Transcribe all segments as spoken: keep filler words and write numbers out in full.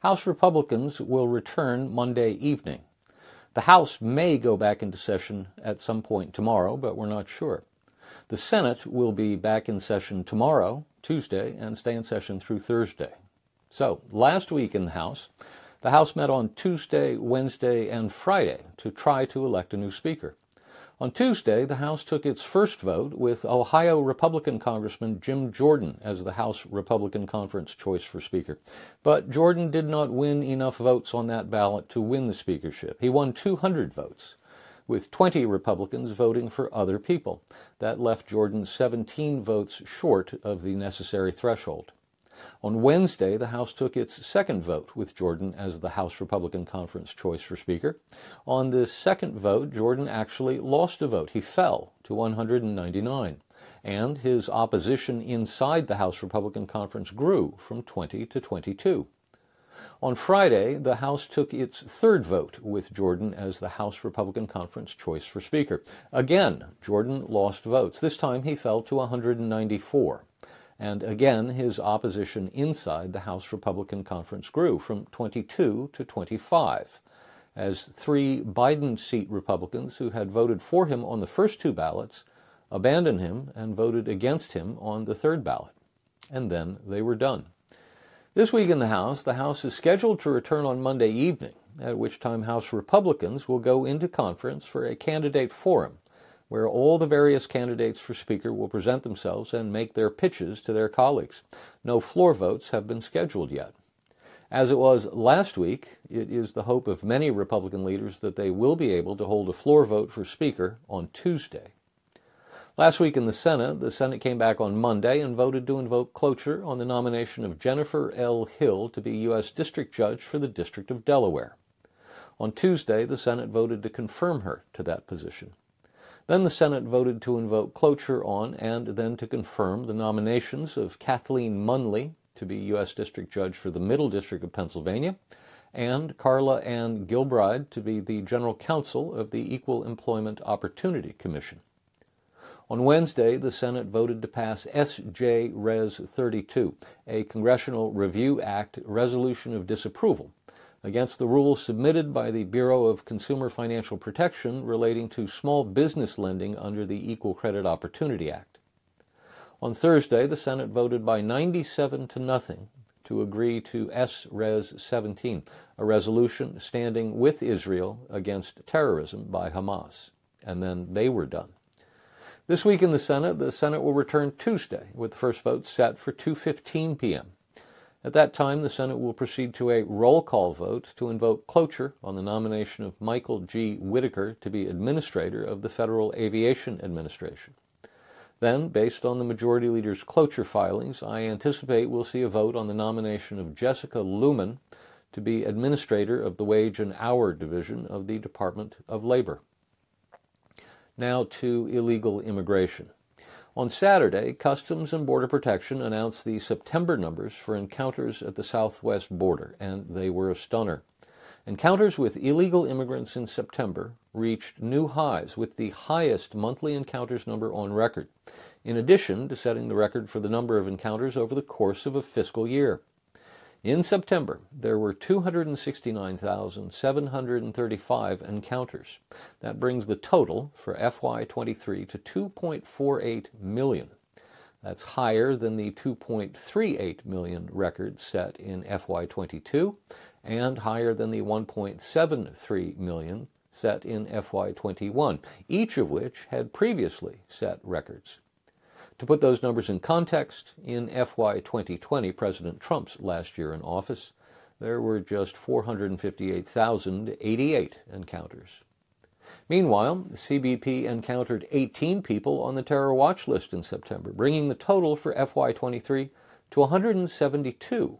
House Republicans will return Monday evening. The House may go back into session at some point tomorrow, but we're not sure. The Senate will be back in session tomorrow, Tuesday, and stay in session through Thursday. So, last week in the House, the House met on Tuesday, Wednesday, and Friday to try to elect a new speaker. On Tuesday, the House took its first vote with Ohio Republican Congressman Jim Jordan as the House Republican Conference choice for Speaker. But Jordan did not win enough votes on that ballot to win the speakership. He won two hundred votes, with twenty Republicans voting for other people. That left Jordan seventeen votes short of the necessary threshold. On Wednesday, the House took its second vote with Jordan as the House Republican Conference choice for Speaker. On this second vote, Jordan actually lost a vote. He fell to one hundred ninety-nine, and his opposition inside the House Republican Conference grew from twenty to twenty-two. On Friday, the House took its third vote with Jordan as the House Republican Conference choice for Speaker. Again, Jordan lost votes. This time he fell to one hundred ninety-four. And again, his opposition inside the House Republican Conference grew from twenty-two to twenty-five, as three Biden seat Republicans who had voted for him on the first two ballots abandoned him and voted against him on the third ballot. And then they were done. This week in the House, the House is scheduled to return on Monday evening, at which time House Republicans will go into conference for a candidate forum, where all the various candidates for Speaker will present themselves and make their pitches to their colleagues. No floor votes have been scheduled yet. As it was last week, it is the hope of many Republican leaders that they will be able to hold a floor vote for Speaker on Tuesday. Last week in the Senate, the Senate came back on Monday and voted to invoke cloture on the nomination of Jennifer L. Hill to be U S District Judge for the District of Delaware. On Tuesday, the Senate voted to confirm her to that position. Then the Senate voted to invoke cloture on and then to confirm the nominations of Kathleen Munley to be U S District Judge for the Middle District of Pennsylvania and Carla Ann Gilbride to be the General Counsel of the Equal Employment Opportunity Commission. On Wednesday, the Senate voted to pass S J Res thirty-two, a Congressional Review Act resolution of disapproval against the rules submitted by the Bureau of Consumer Financial Protection relating to small business lending under the Equal Credit Opportunity Act. On Thursday, the Senate voted by ninety-seven to nothing to agree to S Res seventeen, a resolution standing with Israel against terrorism by Hamas, and then they were done. This week in the Senate, the Senate will return Tuesday with the first vote set for two fifteen p.m. At that time, the Senate will proceed to a roll call vote to invoke cloture on the nomination of Michael G. Whitaker to be Administrator of the Federal Aviation Administration. Then, based on the Majority Leader's cloture filings, I anticipate we'll see a vote on the nomination of Jessica Lumen to be Administrator of the Wage and Hour Division of the Department of Labor. Now to illegal immigration. On Saturday, Customs and Border Protection announced the September numbers for encounters at the southwest border, and they were a stunner. Encounters with illegal immigrants in September reached new highs, with the highest monthly encounters number on record, in addition to setting the record for the number of encounters over the course of a fiscal year. In September, there were two hundred sixty-nine thousand seven hundred thirty-five encounters. That brings the total for F Y twenty-three to two point four eight million. That's higher than the two point three eight million record set in F Y twenty-two and higher than the one point seven three million set in F Y twenty-one, each of which had previously set records. To put those numbers in context, in F Y twenty twenty, President Trump's last year in office, there were just four hundred fifty-eight thousand eighty-eight encounters. Meanwhile, C B P encountered eighteen people on the terror watch list in September, bringing the total for F Y twenty-three to one hundred seventy-two,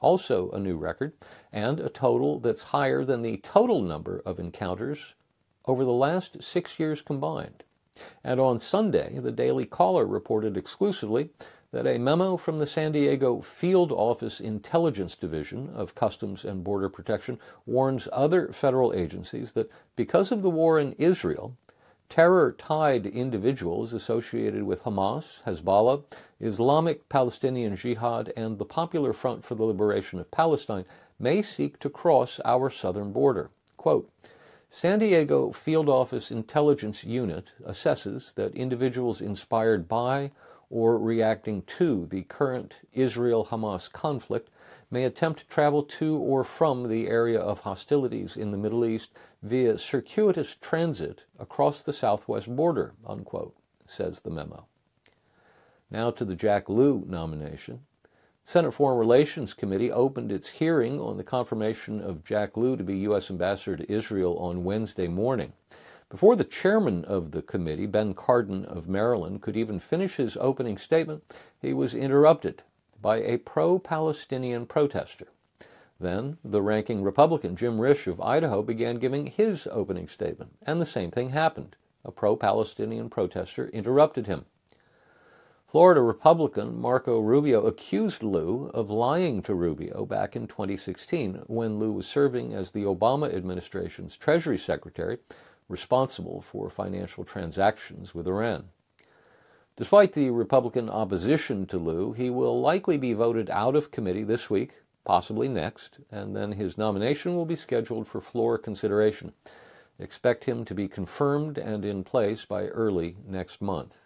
also a new record, and a total that's higher than the total number of encounters over the last six years combined. And on Sunday, the Daily Caller reported exclusively that a memo from the San Diego Field Office Intelligence Division of Customs and Border Protection warns other federal agencies that because of the war in Israel, terror-tied individuals associated with Hamas, Hezbollah, Islamic Palestinian Jihad, and the Popular Front for the Liberation of Palestine may seek to cross our southern border. Quote, San Diego Field Office Intelligence Unit assesses that individuals inspired by or reacting to the current Israel-Hamas conflict may attempt to travel to or from the area of hostilities in the Middle East via circuitous transit across the southwest border, unquote, says the memo. Now to the Jack Lew nomination. The Senate Foreign Relations Committee opened its hearing on the confirmation of Jack Lew to be U S Ambassador to Israel on Wednesday morning. Before the chairman of the committee, Ben Cardin of Maryland, could even finish his opening statement, he was interrupted by a pro-Palestinian protester. Then, the ranking Republican, Jim Risch of Idaho, began giving his opening statement, and the same thing happened. A pro-Palestinian protester interrupted him. Florida Republican Marco Rubio accused Lew of lying to Rubio back in twenty sixteen, when Lew was serving as the Obama administration's Treasury Secretary, responsible for financial transactions with Iran. Despite the Republican opposition to Lew, he will likely be voted out of committee this week, possibly next, and then his nomination will be scheduled for floor consideration. Expect him to be confirmed and in place by early next month.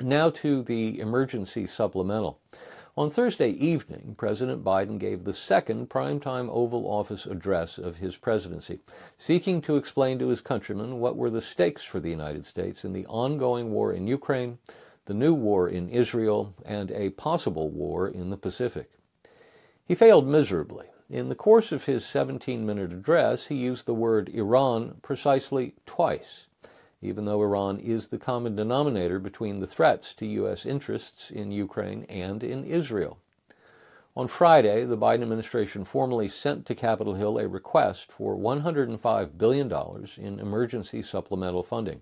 Now to the emergency supplemental. On Thursday evening, President Biden gave the second primetime Oval Office address of his presidency, seeking to explain to his countrymen what were the stakes for the United States in the ongoing war in Ukraine, the new war in Israel, and a possible war in the Pacific. He failed miserably. In the course of his seventeen-minute address, he used the word Iran precisely twice, even though Iran is the common denominator between the threats to U S interests in Ukraine and in Israel. On Friday, the Biden administration formally sent to Capitol Hill a request for one hundred five billion dollars in emergency supplemental funding.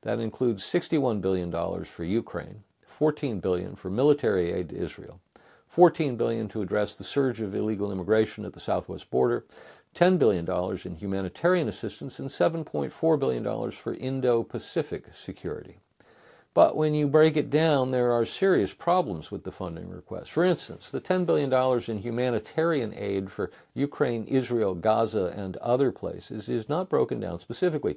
That includes sixty-one billion dollars for Ukraine, fourteen billion dollars for military aid to Israel, fourteen billion dollars to address the surge of illegal immigration at the southwest border, ten billion dollars in humanitarian assistance, and seven point four billion dollars for Indo-Pacific security. But when you break it down, there are serious problems with the funding request. For instance, the ten billion dollars in humanitarian aid for Ukraine, Israel, Gaza, and other places is not broken down specifically.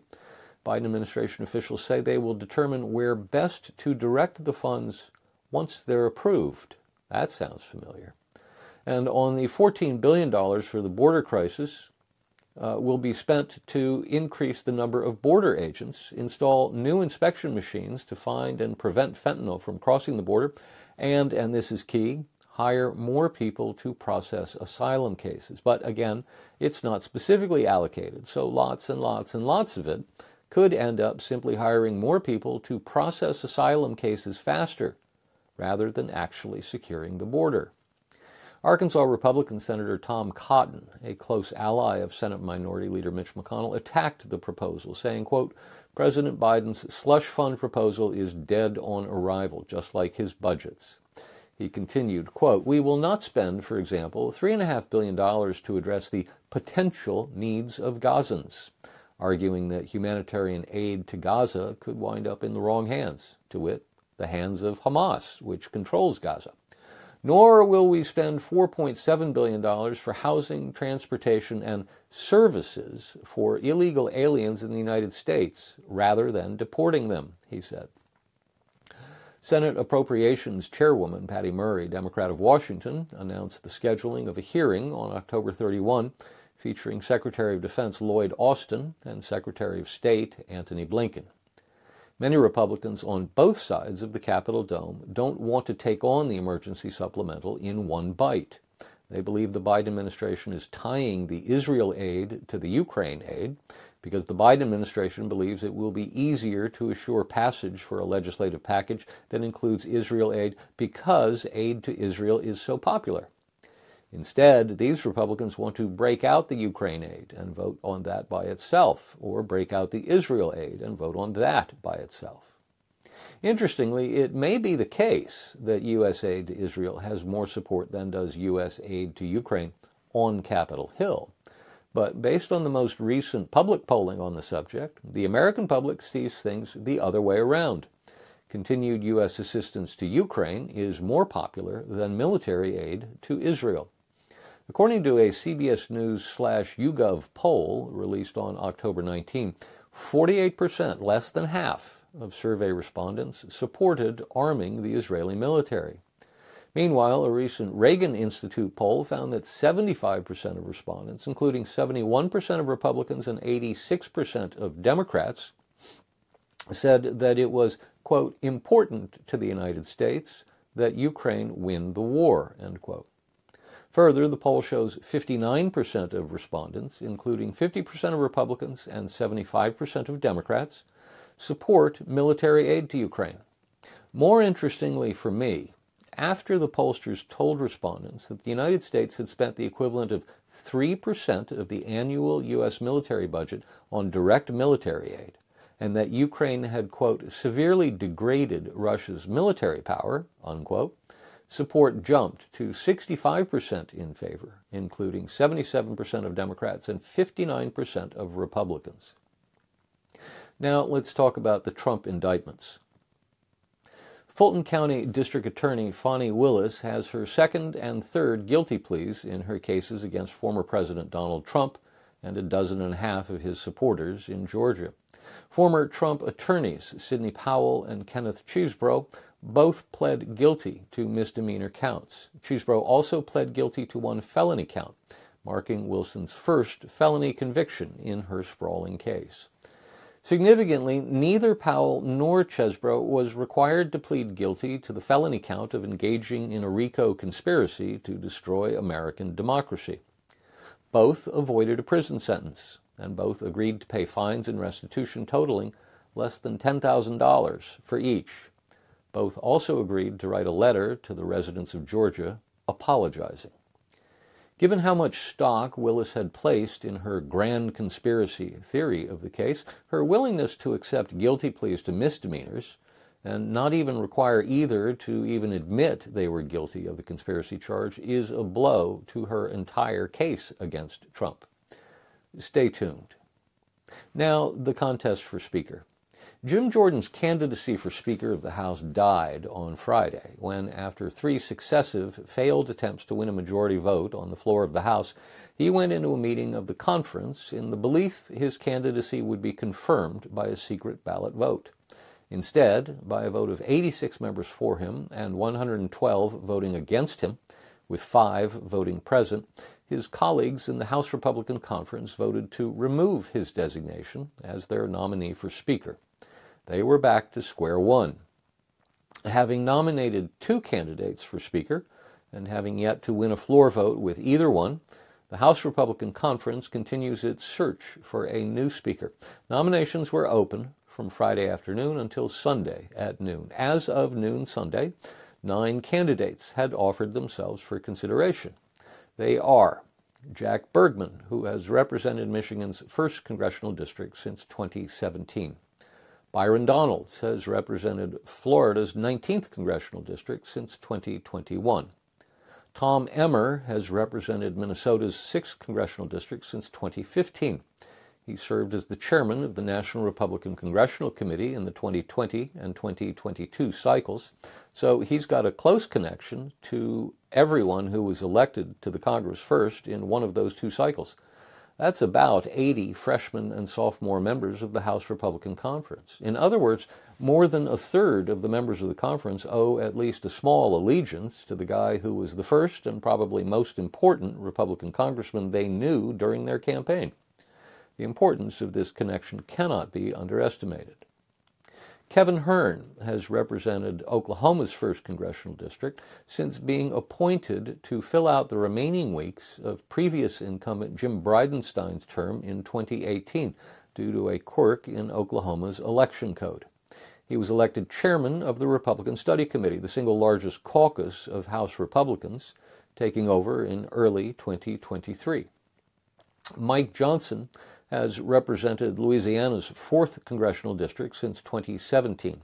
Biden administration officials say they will determine where best to direct the funds once they're approved. That sounds familiar. And on the fourteen billion dollars for the border crisis uh, will be spent to increase the number of border agents, install new inspection machines to find and prevent fentanyl from crossing the border, and, and this is key, hire more people to process asylum cases. But again, it's not specifically allocated, so lots and lots and lots of it could end up simply hiring more people to process asylum cases faster rather than actually securing the border. Arkansas Republican Senator Tom Cotton, a close ally of Senate Minority Leader Mitch McConnell, attacked the proposal, saying, quote, President Biden's slush fund proposal is dead on arrival, just like his budgets. He continued, quote, we will not spend, for example, three point five billion dollars to address the potential needs of Gazans, arguing that humanitarian aid to Gaza could wind up in the wrong hands, to wit, the hands of Hamas, which controls Gaza. Nor will we spend four point seven billion dollars for housing, transportation, and services for illegal aliens in the United States rather than deporting them, he said. Senate Appropriations Chairwoman Patty Murray, Democrat of Washington, announced the scheduling of a hearing on October thirty-first featuring Secretary of Defense Lloyd Austin and Secretary of State Antony Blinken. Many Republicans on both sides of the Capitol dome don't want to take on the emergency supplemental in one bite. They believe the Biden administration is tying the Israel aid to the Ukraine aid because the Biden administration believes it will be easier to assure passage for a legislative package that includes Israel aid because aid to Israel is so popular. Instead, these Republicans want to break out the Ukraine aid and vote on that by itself, or break out the Israel aid and vote on that by itself. Interestingly, it may be the case that U S aid to Israel has more support than does U S aid to Ukraine on Capitol Hill. But based on the most recent public polling on the subject, the American public sees things the other way around. Continued U S assistance to Ukraine is more popular than military aid to Israel. According to a C B S News slash YouGov poll released on October nineteenth, forty-eight percent, less than half, of survey respondents supported arming the Israeli military. Meanwhile, a recent Reagan Institute poll found that seventy-five percent of respondents, including seventy-one percent of Republicans and eighty-six percent of Democrats, said that it was, quote, important to the United States that Ukraine win the war, end quote. Further, the poll shows fifty-nine percent of respondents, including fifty percent of Republicans and seventy-five percent of Democrats, support military aid to Ukraine. More interestingly for me, after the pollsters told respondents that the United States had spent the equivalent of three percent of the annual U S military budget on direct military aid, and that Ukraine had, quote, severely degraded Russia's military power, unquote, support jumped to sixty-five percent in favor, including seventy-seven percent of Democrats and fifty-nine percent of Republicans. Now let's talk about the Trump indictments. Fulton County District Attorney Fani Willis has her second and third guilty pleas in her cases against former President Donald Trump and a dozen and a half of his supporters in Georgia. Former Trump attorneys Sidney Powell and Kenneth Chesebro both pled guilty to misdemeanor counts. Chesebro also pled guilty to one felony count, marking Wilson's first felony conviction in her sprawling case. Significantly, neither Powell nor Chesebro was required to plead guilty to the felony count of engaging in a RICO conspiracy to destroy American democracy. Both avoided a prison sentence, and both agreed to pay fines and restitution totaling less than ten thousand dollars for each. Both also agreed to write a letter to the residents of Georgia apologizing. Given how much stock Willis had placed in her grand conspiracy theory of the case, her willingness to accept guilty pleas to misdemeanors and not even require either to even admit they were guilty of the conspiracy charge is a blow to her entire case against Trump. Stay tuned. Now, the contest for Speaker. Jim Jordan's candidacy for Speaker of the House died on Friday when, after three successive failed attempts to win a majority vote on the floor of the House, he went into a meeting of the conference in the belief his candidacy would be confirmed by a secret ballot vote. Instead, by a vote of eighty-six members for him and one hundred twelve voting against him, with five voting present, his colleagues in the House Republican Conference voted to remove his designation as their nominee for Speaker. They were back to square one. Having nominated two candidates for Speaker, and having yet to win a floor vote with either one, the House Republican Conference continues its search for a new Speaker. Nominations were open from Friday afternoon until Sunday at noon. As of noon Sunday, nine candidates had offered themselves for consideration. They are Jack Bergman, who has represented Michigan's first congressional district since twenty seventeen. Byron Donalds has represented Florida's nineteenth congressional district since twenty twenty-one. Tom Emmer has represented Minnesota's sixth congressional district since twenty fifteen. He served as the chairman of the National Republican Congressional Committee in the twenty twenty and twenty twenty-two cycles, so he's got a close connection to everyone who was elected to the Congress first in one of those two cycles. That's about eighty freshmen and sophomore members of the House Republican Conference. In other words, more than a third of the members of the conference owe at least a small allegiance to the guy who was the first and probably most important Republican congressman they knew during their campaign. The importance of this connection cannot be underestimated. Kevin Hern has represented Oklahoma's first congressional district since being appointed to fill out the remaining weeks of previous incumbent Jim Bridenstine's term in twenty eighteen due to a quirk in Oklahoma's election code. He was elected chairman of the Republican Study Committee, the single largest caucus of House Republicans, taking over in early twenty twenty-three. Mike Johnson has represented Louisiana's fourth congressional district since twenty seventeen.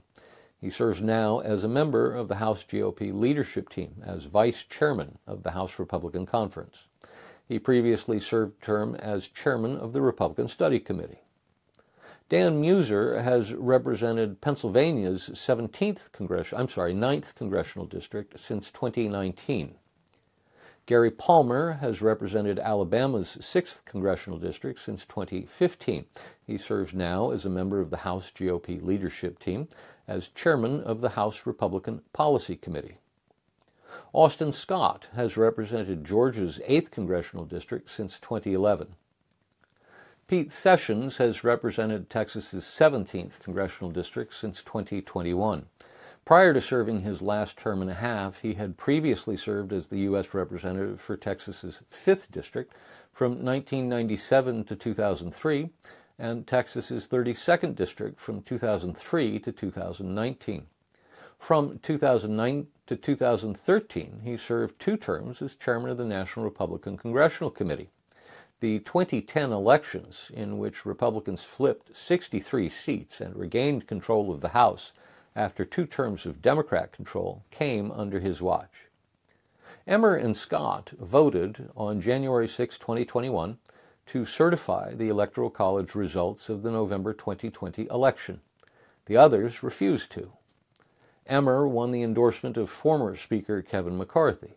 He serves now as a member of the House G O P leadership team as vice chairman of the House Republican Conference. He previously served term as chairman of the Republican Study Committee. Dan Muser has represented Pennsylvania's seventeenth Congress, I'm sorry, ninth Congressional District since twenty nineteen. Gary Palmer has represented Alabama's sixth Congressional District since twenty fifteen. He serves now as a member of the House G O P leadership team as chairman of the House Republican Policy Committee. Austin Scott has represented Georgia's eighth Congressional District since twenty eleven. Pete Sessions has represented Texas's seventeenth Congressional District since twenty twenty-one. Prior to serving his last term and a half, he had previously served as the U S Representative for Texas's fifth District from nineteen ninety-seven to two thousand three and Texas's thirty-second District from two thousand three to two thousand nineteen. From two thousand nine to two thousand thirteen, he served two terms as chairman of the National Republican Congressional Committee. The twenty ten elections, in which Republicans flipped sixty-three seats and regained control of the House, after two terms of Democrat control, came under his watch. Emmer and Scott voted on January sixth, twenty twenty-one, to certify the Electoral College results of the November twenty twenty election. The others refused to. Emmer won the endorsement of former Speaker Kevin McCarthy.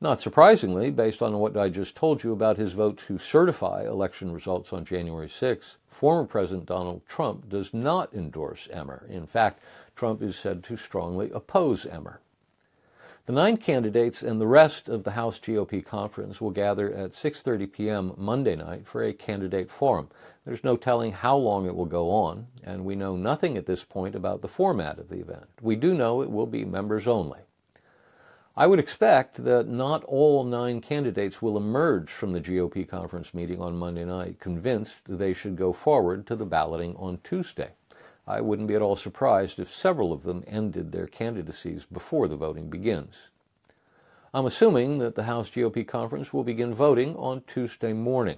Not surprisingly, based on what I just told you about his vote to certify election results on January sixth, former President Donald Trump does not endorse Emmer. In fact, Trump is said to strongly oppose Emmer. The nine candidates and the rest of the House G O P conference will gather at six thirty p.m. Monday night for a candidate forum. There's no telling how long it will go on, and we know nothing at this point about the format of the event. We do know it will be members only. I would expect that not all nine candidates will emerge from the G O P conference meeting on Monday night convinced they should go forward to the balloting on Tuesday. I wouldn't be at all surprised if several of them ended their candidacies before the voting begins. I'm assuming that the House G O P conference will begin voting on Tuesday morning.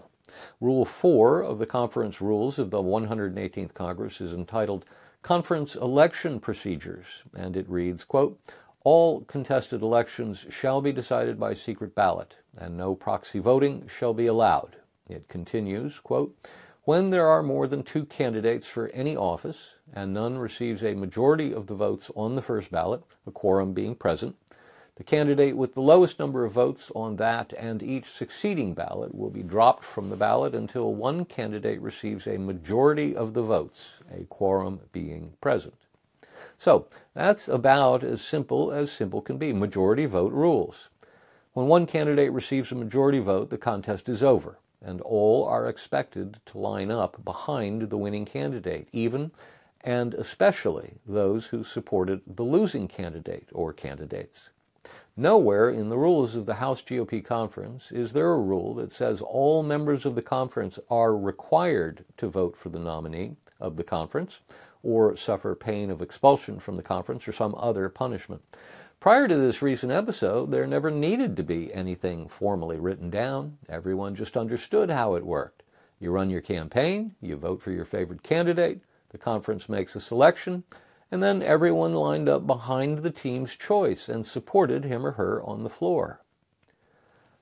Rule four of the conference rules of the one hundred eighteenth Congress is entitled Conference Election Procedures, and it reads, quote, "All contested elections shall be decided by secret ballot, and no proxy voting shall be allowed." It continues, quote, "When there are more than two candidates for any office, and none receives a majority of the votes on the first ballot, a quorum being present, the candidate with the lowest number of votes on that and each succeeding ballot will be dropped from the ballot until one candidate receives a majority of the votes, a quorum being present." So, that's about as simple as simple can be. Majority vote rules. When one candidate receives a majority vote, the contest is over, and all are expected to line up behind the winning candidate, even and especially those who supported the losing candidate or candidates. Nowhere in the rules of the House G O P conference is there a rule that says all members of the conference are required to vote for the nominee of the conference, or suffer pain of expulsion from the conference or some other punishment. Prior to this recent episode, there never needed to be anything formally written down. Everyone just understood how it worked. You run your campaign, you vote for your favorite candidate, the conference makes a selection, and then everyone lined up behind the team's choice and supported him or her on the floor.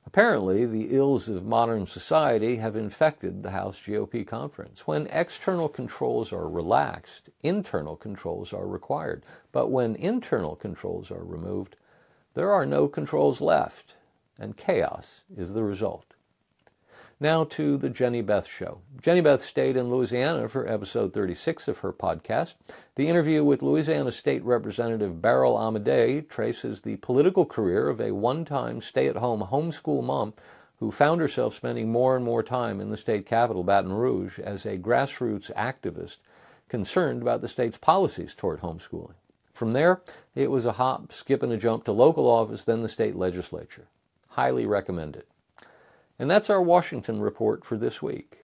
Apparently, the ills of modern society have infected the House G O P conference. When external controls are relaxed, internal controls are required. But when internal controls are removed, there are no controls left, and chaos is the result. Now to the Jenny Beth Show. Jenny Beth stayed in Louisiana for episode thirty-six of her podcast. The interview with Louisiana State Representative Beryl Amedei traces the political career of a one-time stay-at-home homeschool mom who found herself spending more and more time in the state capital, Baton Rouge, as a grassroots activist concerned about the state's policies toward homeschooling. From there, it was a hop, skip, and a jump to local office, then the state legislature. Highly recommended. And that's our Washington report for this week.